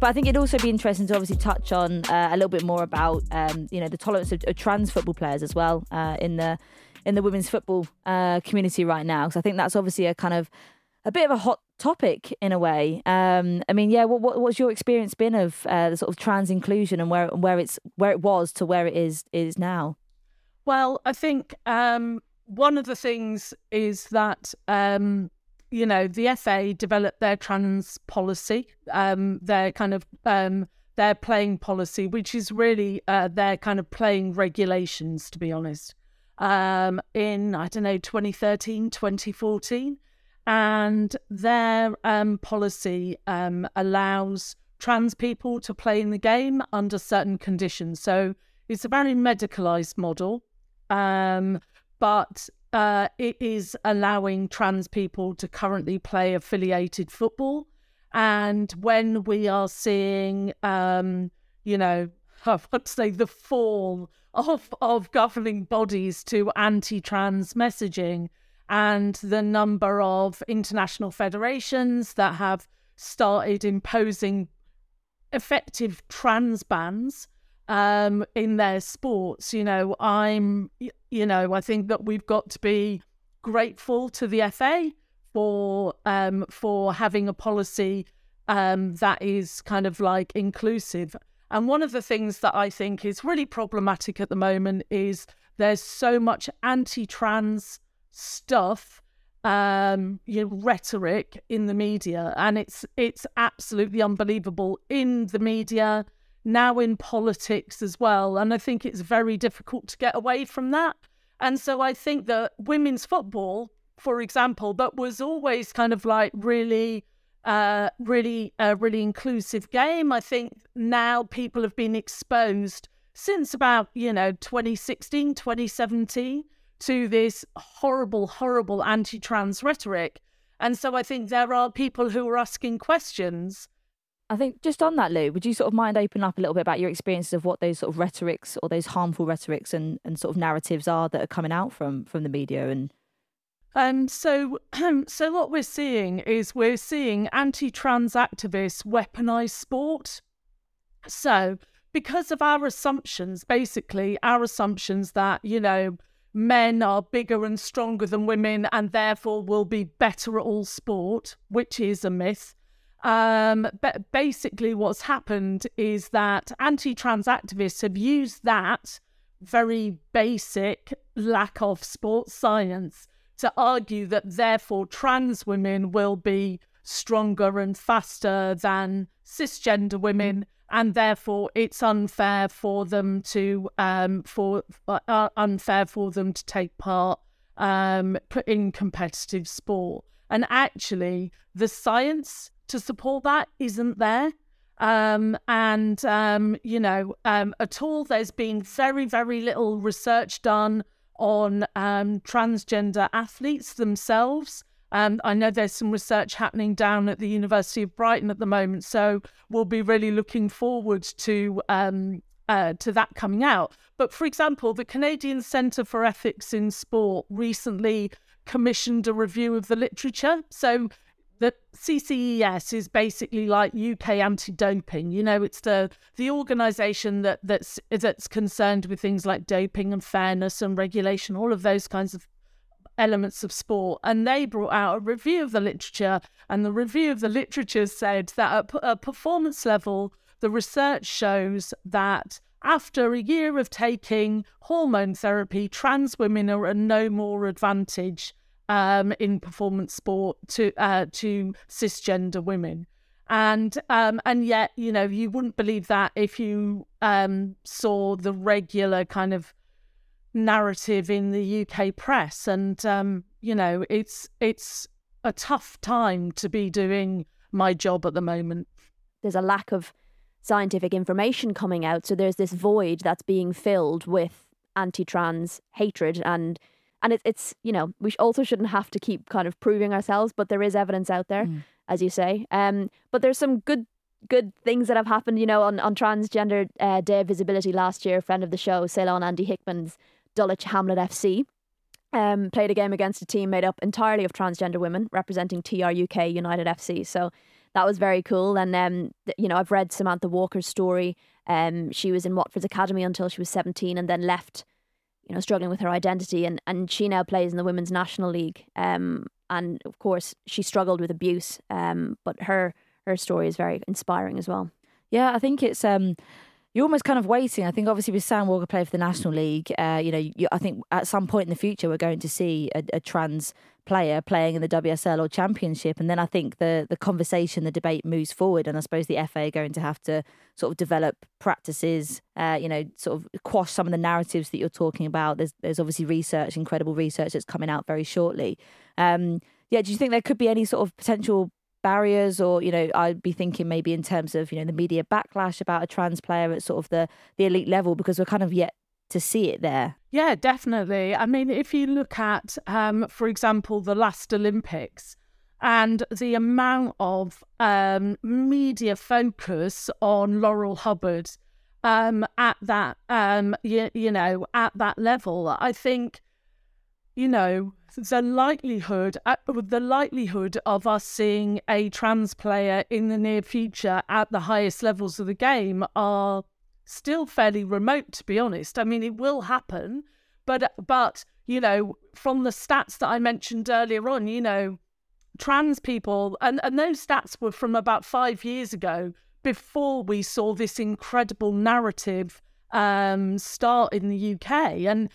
But I think it'd also be interesting to obviously touch on uh, a little bit more about, um, you know, the tolerance of, of trans football players as well uh, in the... in the women's football uh, community right now. Because I think that's obviously a kind of a bit of a hot topic in a way. Um, I mean, yeah, what, what what's your experience been of uh, the sort of trans inclusion and where where it's where it was to where it is is now? Well, I think um, one of the things is that, um, you know, the F A developed their trans policy, um, their kind of um, their playing policy, which is really uh, their kind of playing regulations, to be honest. Um, in, I don't know, twenty thirteen, twenty fourteen. And their um, policy um, allows trans people to play in the game under certain conditions. So it's a very medicalised model, um, but uh, it is allowing trans people to currently play affiliated football. And when we are seeing, um, you know, I would say the fall of of governing bodies to anti-trans messaging and the number of international federations that have started imposing effective trans bans um, in their sports. You know, I'm, you know, I think that we've got to be grateful to the F A for um, for having a policy um, that is kind of like inclusive. And one of the things that I think is really problematic at the moment is there's so much anti-trans stuff, um, you know, rhetoric in the media. And it's it's absolutely unbelievable in the media, now in politics as well. And I think it's very difficult to get away from that. And so I think that women's football, for example, that was always kind of like really... Uh, really a uh, really inclusive game. I think now people have been exposed since about, you know, twenty sixteen, twenty seventeen to this horrible, horrible anti-trans rhetoric. And so I think there are people who are asking questions. I think just on that, Lou, would you sort of mind open up a little bit about your experiences of what those sort of rhetorics or those harmful rhetorics and, and sort of narratives are that are coming out from from the media and... Um, so, um, so what we're seeing is we're seeing anti-trans activists weaponise sport. So, because of our assumptions, basically our assumptions that, you know, men are bigger and stronger than women and therefore will be better at all sport, which is a myth. Um, but basically, what's happened is that anti-trans activists have used that very basic lack of sports science to argue that therefore trans women will be stronger and faster than cisgender women, and therefore it's unfair for them to um for uh, unfair for them to take part um in competitive sport. And actually, the science to support that isn't there, um and um you know um at all. There's been very very little research done on um, transgender athletes themselves. Um, I know there's some research happening down at the University of Brighton at the moment, so we'll be really looking forward to um, uh, to that coming out. But for example, the Canadian Centre for Ethics in Sport recently commissioned a review of the literature. So the C C E S is basically like U K anti-doping. You know, it's the the organisation that that's that's concerned with things like doping and fairness and regulation, all of those kinds of elements of sport. And they brought out a review of the literature, and the review of the literature said that at a performance level, the research shows that after a year of taking hormone therapy, trans women are at no more advantage Um, in performance sport to uh, to cisgender women, and um, and yet, you know, you wouldn't believe that if you um, saw the regular kind of narrative in the U K press. And um, you know, it's it's a tough time to be doing my job at the moment. There's a lack of scientific information coming out, so there's this void that's being filled with anti-trans hatred, and and it, it's you know we also shouldn't have to keep kind of proving ourselves, but there is evidence out there, mm. as you say. Um, but there's some good good things that have happened. You know, on on Transgender uh, Day of Visibility last year, a friend of the show, Ceylon Andy Hickman's Dulwich Hamlet F C, um, played a game against a team made up entirely of transgender women representing T R U K United F C. So that was very cool. And, um, you know, I've read Samantha Walker's story. Um, she was in Watford's academy until she was seventeen and then left, you know, struggling with her identity. And, and she now plays in the Women's National League. Um, and, of course, she struggled with abuse. Um, but her her story is very inspiring as well. Yeah, I think it's... Um... You're almost kind of waiting. I think obviously with Sam Walker playing for the National League, uh, you know, you, I think at some point in the future we're going to see a, a trans player playing in the W S L or Championship, and then I think the the conversation, the debate moves forward, and I suppose the F A are going to have to sort of develop practices, uh, you know, sort of quash some of the narratives that you're talking about. There's there's obviously research, incredible research that's coming out very shortly. Um, yeah, do you think there could be any sort of potential barriers, or, you know, I'd be thinking maybe in terms of, you know, the media backlash about a trans player at sort of the, the elite level, because we're kind of yet to see it there. Yeah, definitely. I mean, if you look at, um, for example, the last Olympics and the amount of um, media focus on Laurel Hubbard um, at that, um, you, you know, at that level, I think, you know, the likelihood, uh, the likelihood of us seeing a trans player in the near future at the highest levels of the game are still fairly remote, to be honest. I mean, it will happen, but but you know, from the stats that I mentioned earlier on, you know, trans people, and, and those stats were from about five years ago, before we saw this incredible narrative um, start in the U K. And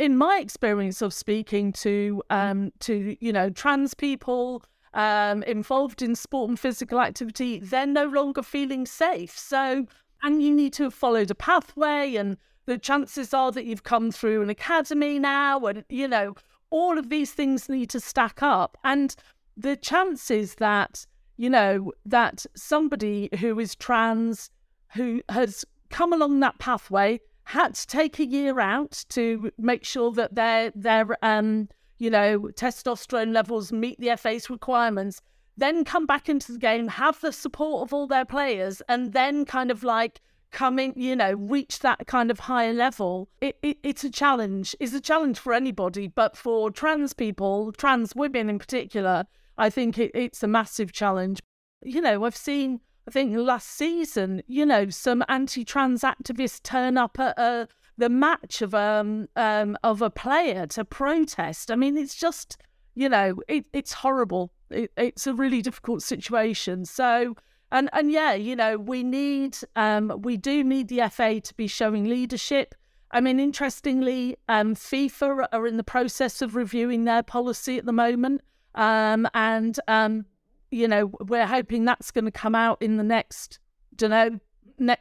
in my experience of speaking to, um, to you know, trans people um, involved in sport and physical activity, they're no longer feeling safe. So, and you need to have followed a pathway, and the chances are that you've come through an academy now, and, you know, all of these things need to stack up. And the chances that, you know, that somebody who is trans, who has come along that pathway, had to take a year out to make sure that their, their um, you know, testosterone levels meet the F A's requirements, then come back into the game, have the support of all their players, and then kind of like come in, you know, reach that kind of higher level. It, it, it's a challenge. It's a challenge for anybody, but for trans people, trans women in particular, I think it, it's a massive challenge. You know, I've seen... I think last season, you know, some anti-trans activists turn up at uh, the match of um, um of a player to protest. I mean, it's just, you know, it, it's horrible. It, it's a really difficult situation. So, and and yeah, you know, we need, um, we do need the F A to be showing leadership. I mean, interestingly, um, FIFA are in the process of reviewing their policy at the moment, um, and um. you know, we're hoping that's going to come out in the next, you know, ne-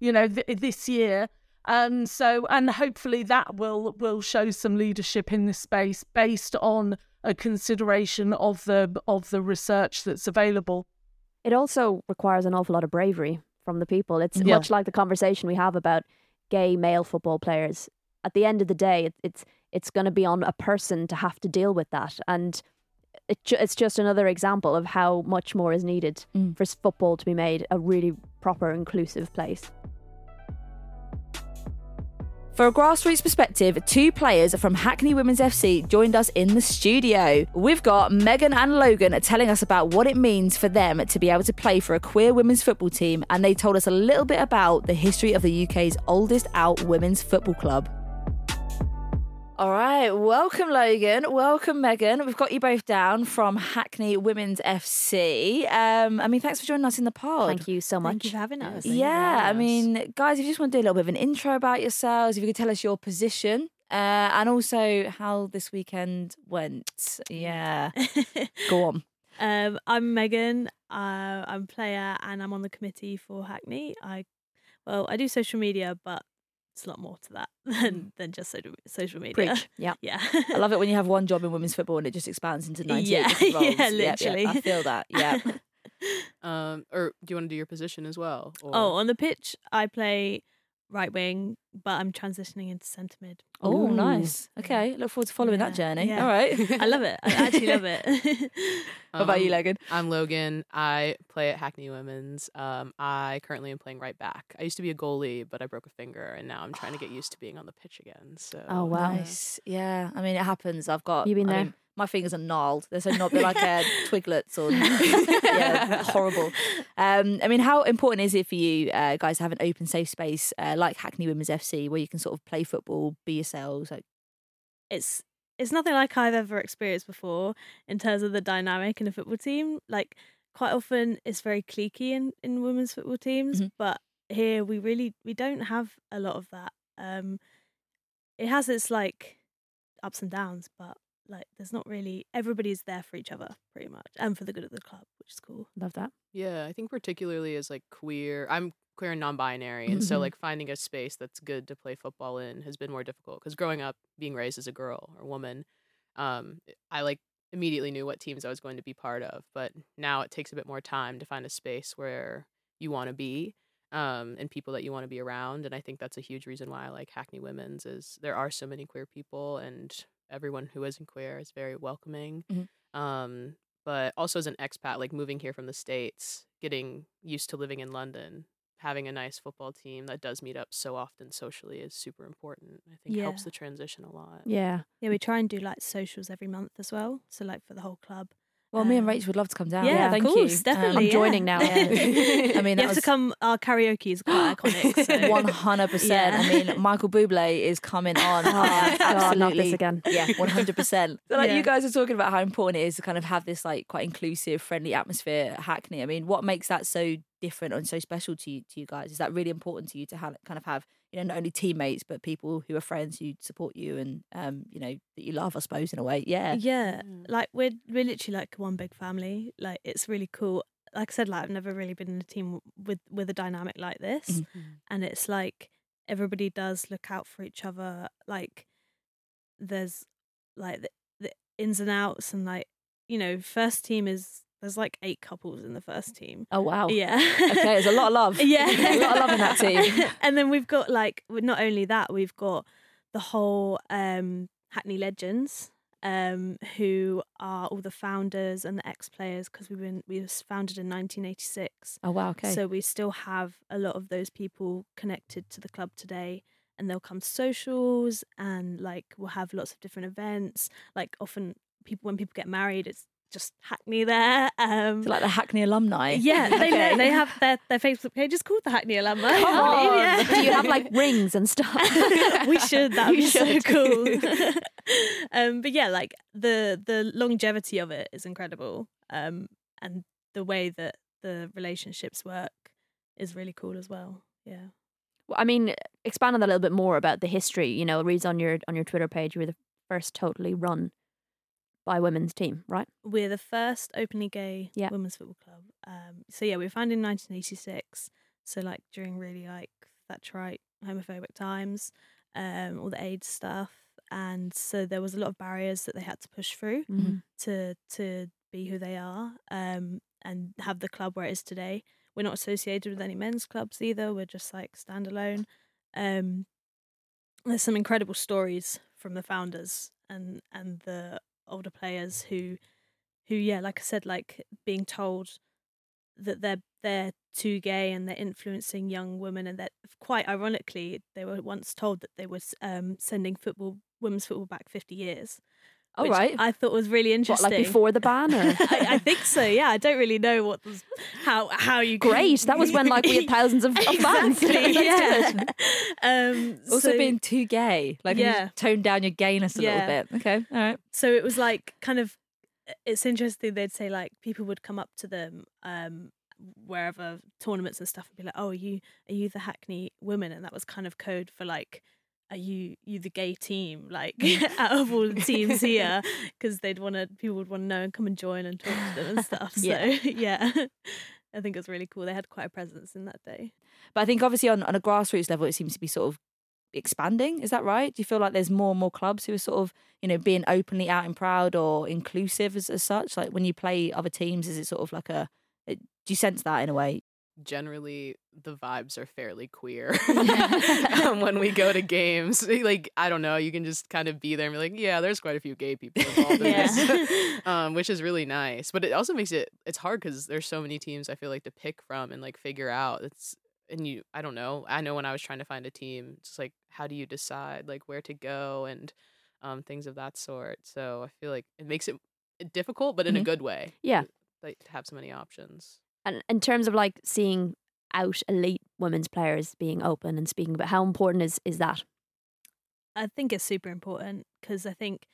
you know, th- this year. And so, and hopefully that will, will show some leadership in this space based on a consideration of the, of the research that's available. It also requires an awful lot of bravery from the people. It's yeah. much like the conversation we have about gay male football players. At the end of the day, it, it's, it's going to be on a person to have to deal with that. And It ju- it's just another example of how much more is needed mm. for football to be made a really proper, inclusive place. For a grassroots perspective, two players from Hackney Women's F C joined us in the studio. We've got Megan and Logan telling us about what it means for them to be able to play for a queer women's football team, and they told us a little bit about the history of the U K's oldest out women's football club. All right, welcome Logan, welcome Megan. We've got you both down from Hackney Women's F C. Um, I mean, thanks for joining us in the pod. Thank you so much. Thank you for having us. Thank yeah, I us. mean, guys, if you just want to do a little bit of an intro about yourselves, if you could tell us your position uh, and also how this weekend went. Yeah, go on. Um, I'm Megan, uh, I'm a player and I'm on the committee for Hackney. I, well, I do social media, but It's a lot more to that than, than just social media. Preach. Yeah. Yeah. I love it when you have one job in women's football and it just expands into ninety-eight yeah. different roles. Yeah, literally. Yep, yep. I feel that. Yeah. um, or do you want to do your position as well? Or? Oh, on the pitch, I play right wing, but I'm transitioning into centre mid. Oh, nice. Okay. Look forward to following yeah. that journey. Yeah. All right. I love it. I actually love it. What um, about you, Logan? I'm Logan. I play at Hackney Women's. Um, I currently am playing right back. I used to be a goalie, but I broke a finger, and now I'm trying to get used to being on the pitch again. So. Oh, wow. Nice. Yeah. I mean, it happens. I've got... You've been there? I mean, my fingers are gnarled. They're so not like uh, twiglets or yeah, horrible. Um, I mean, how important is it for you uh, guys to have an open, safe space uh, like Hackney Women's F C, where you can sort of play football, be yourselves? Like, it's it's nothing like I've ever experienced before in terms of the dynamic in a football team. Like, quite often it's very cliquey in, in women's football teams, mm-hmm. but here we really we don't have a lot of that. Um, it has its like ups and downs, but. Like, there's not really, everybody's there for each other, pretty much, and for the good of the club, which is cool. Love that. Yeah, I think particularly as, like, queer, I'm queer and non-binary, and mm-hmm. so, like, finding a space that's good to play football in has been more difficult, because growing up, being raised as a girl or woman, um, I, like, immediately knew what teams I was going to be part of, but now it takes a bit more time to find a space where you want to be. Um, and people that you want to be around, and I think that's a huge reason why I like Hackney Women's, is there are so many queer people, and everyone who isn't queer is very welcoming. Mm-hmm. Um, but also as an expat, like moving here from the States, getting used to living in London, having a nice football team that does meet up so often socially is super important. I think yeah. helps the transition a lot. Yeah. Yeah, we try and do like socials every month as well. So like for the whole club. Well, um, me and Rach would love to come down. Yeah, yeah thank of course, you. Definitely. Um, I'm joining yeah. now. Yeah. I mean, you have was... to come. Our karaoke is quite iconic. One hundred percent. I mean, Michael Bublé is coming on. Oh, uh, absolutely. Not this again. Yeah, one hundred percent. So, like, yeah. you guys are talking about how important it is to kind of have this like quite inclusive, friendly atmosphere at Hackney. I mean, what makes that so different and so special to you, to you guys? Is that really important to you to have kind of have you know not only teammates but people who are friends who support you and um you know that you love, I suppose, in a way? Yeah, yeah. Mm. Like we're we're literally like one big family. Like it's really cool. Like I said, like I've never really been in a team with with a dynamic like this, mm-hmm. and it's like everybody does look out for each other. Like there's like the, the ins and outs, and like you know, first team is. There's like eight couples in the first team. Oh, wow. Yeah. Okay, there's a lot of love. Yeah. There's a lot of love in that team. And then we've got like, not only that, we've got the whole um, Hackney Legends, um, who are all the founders and the ex-players, because we've been, we were founded in nineteen eighty-six. Oh, wow, okay. So we still have a lot of those people connected to the club today. And they'll come to socials and like we'll have lots of different events. Like often people, when people get married, it's just Hackney there. Um, so like the Hackney alumni. Yeah, they okay. they have their, their Facebook page is called the Hackney alumni. Come on. Yeah. Do you have like rings and stuff? We should. That would be should. So cool. um, but yeah, like the the longevity of it is incredible, um, and the way that the relationships work is really cool as well. Yeah. Well, I mean, expand on that a little bit more about the history. You know, it reads on your on your Twitter page, you were the first totally run. By women's team, right? We're the first openly gay yeah. women's football club. Um, so yeah, we were founded in nineteen eighty-six. So like during really like Thatcherite homophobic times, um, all the AIDS stuff, and so there was a lot of barriers that they had to push through mm-hmm. to to be who they are um, and have the club where it is today. We're not associated with any men's clubs either. We're just like standalone. Um, there's some incredible stories from the founders and and the older players who who yeah like I said like being told that they're they're too gay and they're influencing young women, and that quite ironically they were once told that they were um sending football women's football back fifty years. Oh right. I thought was really interesting. What, like before the ban? Or? I, I think so, yeah. I don't really know what was, how how you can... Great. That was when like we had thousands of, of exactly, fans. Yeah. Um, also so, being too gay. Like yeah. tone down your gayness a yeah. little bit. Okay. All right. So it was like kind of it's interesting, they'd say like people would come up to them um, wherever tournaments and stuff and be like, oh, are you are you the Hackney women? And that was kind of code for like are you you the gay team, like out of all the teams here, because they'd want to people would want to know and come and join and talk to them and stuff. So yeah. yeah I think it was really cool. They had quite a presence in that day, but I think obviously on, on a grassroots level it seems to be sort of expanding. Is that right? Do you feel like there's more and more clubs who are sort of, you know, being openly out and proud or inclusive as, as such? Like when you play other teams, is it sort of like a, do you sense that in a way? Generally, the vibes are fairly queer um, when we go to games. Like, I don't know, you can just kind of be there and be like, yeah, there's quite a few gay people involved in yeah. this, um, which is really nice. But it also makes it, it's hard because there's so many teams I feel like to pick from and like figure out. It's, and you, I don't know. I know when I was trying to find a team, it's like, how do you decide like where to go and um, things of that sort. So I feel like it makes it difficult, but in mm-hmm. a good way. Yeah. Like to have so many options. And in terms of like seeing out elite women's players being open and speaking about, how important is, is that? I think it's super important because I think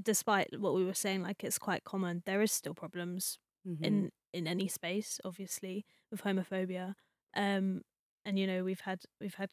despite what we were saying, like it's quite common, there is still problems mm-hmm. in, in any space, obviously, with homophobia. Um, and, you know, we've had we've had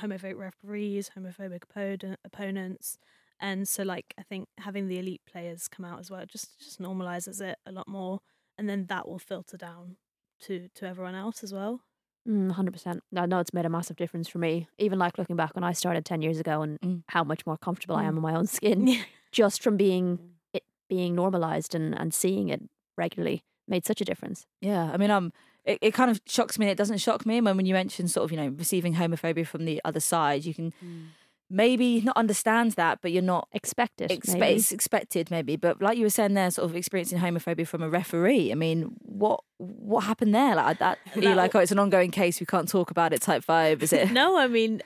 homophobic referees, homophobic oppo- opponents. And so, like, I think having the elite players come out as well just, just normalises it a lot more. And then that will filter down to, to everyone else as well. Mm, one hundred percent. I know it's made a massive difference for me. Even like looking back when I started ten years ago and mm. how much more comfortable mm. I am in my own skin yeah. just from being it being normalised and, and seeing it regularly made such a difference. Yeah, I mean, um, it, it kind of shocks me and it doesn't shock me. When, when you mention sort of, you know, receiving homophobia from the other side, you can... Mm. Maybe not understand that, but you're not expected. Expe- maybe. It's expected, maybe. But like you were saying, there sort of experiencing homophobia from a referee. I mean, what what happened there? Like that, that you're like, oh, it's an ongoing case. We can't talk about it. Type vibe, is it? No, I mean,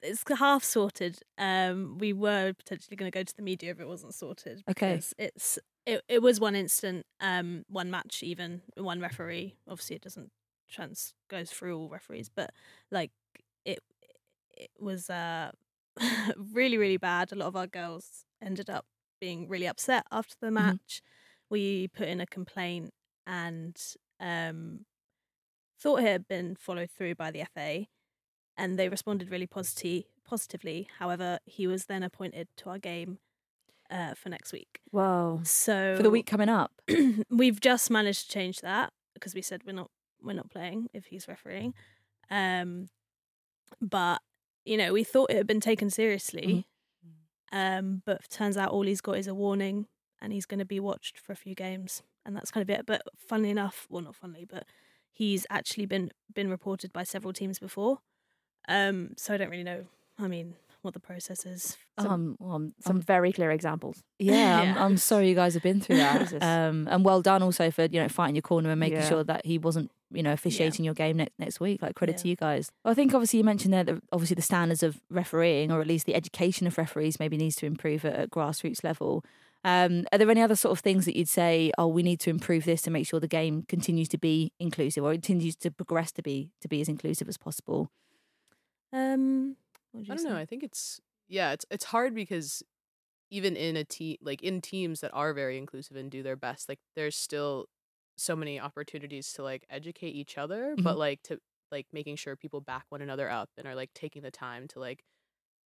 it's half sorted. Um, we were potentially going to go to the media if it wasn't sorted. Okay, it's it, it was one instant, um, one match, even one referee. Obviously, it doesn't trans goes through all referees, but like it it was. Uh, really, really bad. A lot of our girls ended up being really upset after the match. Mm-hmm. We put in a complaint and um, thought it had been followed through by the F A, and they responded really positive, positively. However, he was then appointed to our game uh, for next week. Wow! So for the week coming up, we've just managed to change that because we said we're not we're not playing if he's refereeing, um, but. You know, we thought it had been taken seriously, mm-hmm. um, but turns out all he's got is a warning and he's going to be watched for a few games. And that's kind of it. But funnily enough, well, not funnily, but he's actually been, been reported by several teams before. Um, so I don't really know, I mean, what the process is. Some, um, well, I'm, some I'm, very clear examples. Yeah, yeah. I'm, I'm sorry you guys have been through that. um, and well done also for, you know, fighting your corner and making yeah. sure that he wasn't, you know, officiating yeah. your game next next week. Like credit yeah. to you guys. Well, I think obviously you mentioned there that obviously the standards of refereeing, or at least the education of referees, maybe needs to improve at, at grassroots level. Um, are there any other sort of things that you'd say, oh, we need to improve this to make sure the game continues to be inclusive, or it continues to progress to be to be as inclusive as possible? Um, what would you I don't say? know. I think it's yeah, it's it's hard because even in a team like in teams that are very inclusive and do their best, like there's still so many opportunities to like educate each other, mm-hmm. but like to like making sure people back one another up and are like taking the time to like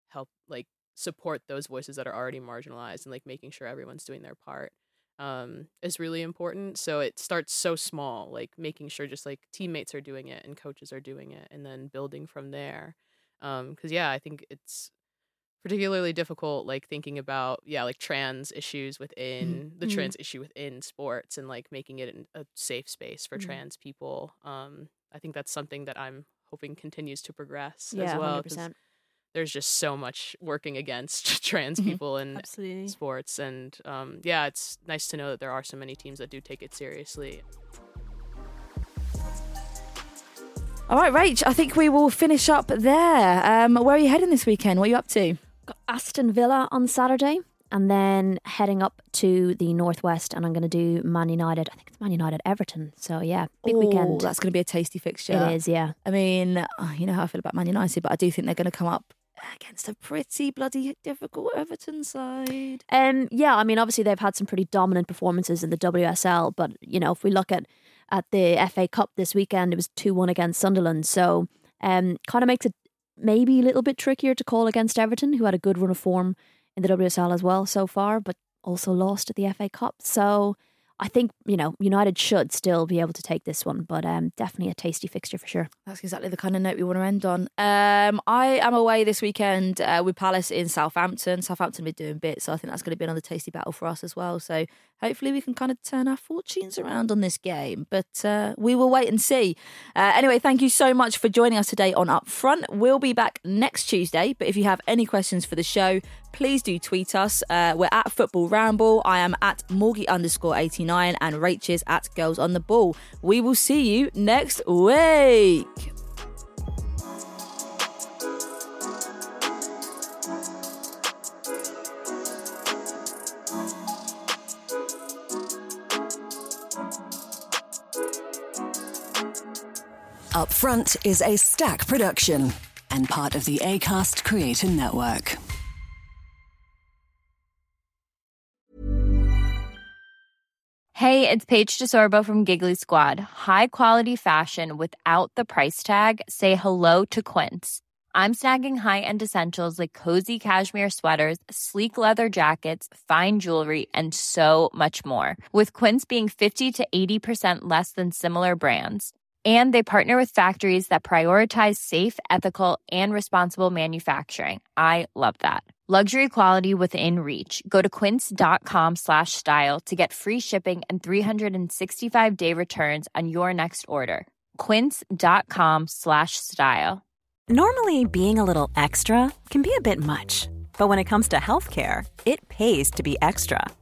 help like support those voices that are already marginalized and like making sure everyone's doing their part um is really important. So it starts so small, like making sure just like teammates are doing it and coaches are doing it, and then building from there. Um because yeah, I think it's particularly difficult, like thinking about yeah like trans issues within mm. the mm. trans issue within sports and like making it a safe space for mm. trans people. um I think that's something that I'm hoping continues to progress yeah, as well, because there's just so much working against trans people in Absolutely. sports, and um yeah it's nice to know that there are so many teams that do take it seriously. All right, Rach, I think we will finish up there. Um, where are you heading this weekend? What are you up to? Got Aston Villa on Saturday, and then heading up to the Northwest, and I'm going to do Man United. I think it's Man United Everton. So, yeah, big Ooh, weekend. That's going to be a tasty fixture. It is, yeah. I mean, you know how I feel about Man United, but I do think they're going to come up against a pretty bloody difficult Everton side. Um, yeah, I mean, obviously they've had some pretty dominant performances in the W S L, but, you know, if we look at At the F A Cup this weekend, it was two one against Sunderland. So um, kind of makes it maybe a little bit trickier to call against Everton, who had a good run of form in the W S L as well so far, but also lost at the F A Cup. So I think, you know, United should still be able to take this one, but um, definitely a tasty fixture for sure. That's exactly the kind of note we want to end on. Um, I am away this weekend uh, with Palace in Southampton. Southampton have been doing bits, so I think that's going to be another tasty battle for us as well. So hopefully we can kind of turn our fortunes around on this game, but uh, we will wait and see. Uh, anyway, thank you so much for joining us today on Upfront. We'll be back next Tuesday, but if you have any questions for the show, please do tweet us. Uh, we're at Football Ramble. I am at Morgie underscore eighty-nine and Rach is at Girls on the Ball. We will see you next week. Upfront is a Stack production and part of the Acast Creator Network. Hey, it's Paige DeSorbo from Giggly Squad. High quality fashion without the price tag. Say hello to Quince. I'm snagging high-end essentials like cozy cashmere sweaters, sleek leather jackets, fine jewelry, and so much more. With Quince being fifty to eighty percent less than similar brands. And they partner with factories that prioritize safe, ethical, and responsible manufacturing. I love that. Luxury quality within reach. Go to quince.com slash style to get free shipping and three hundred sixty-five day returns on your next order. Quince.com slash style. Normally, being a little extra can be a bit much, but when it comes to healthcare, it pays to be extra.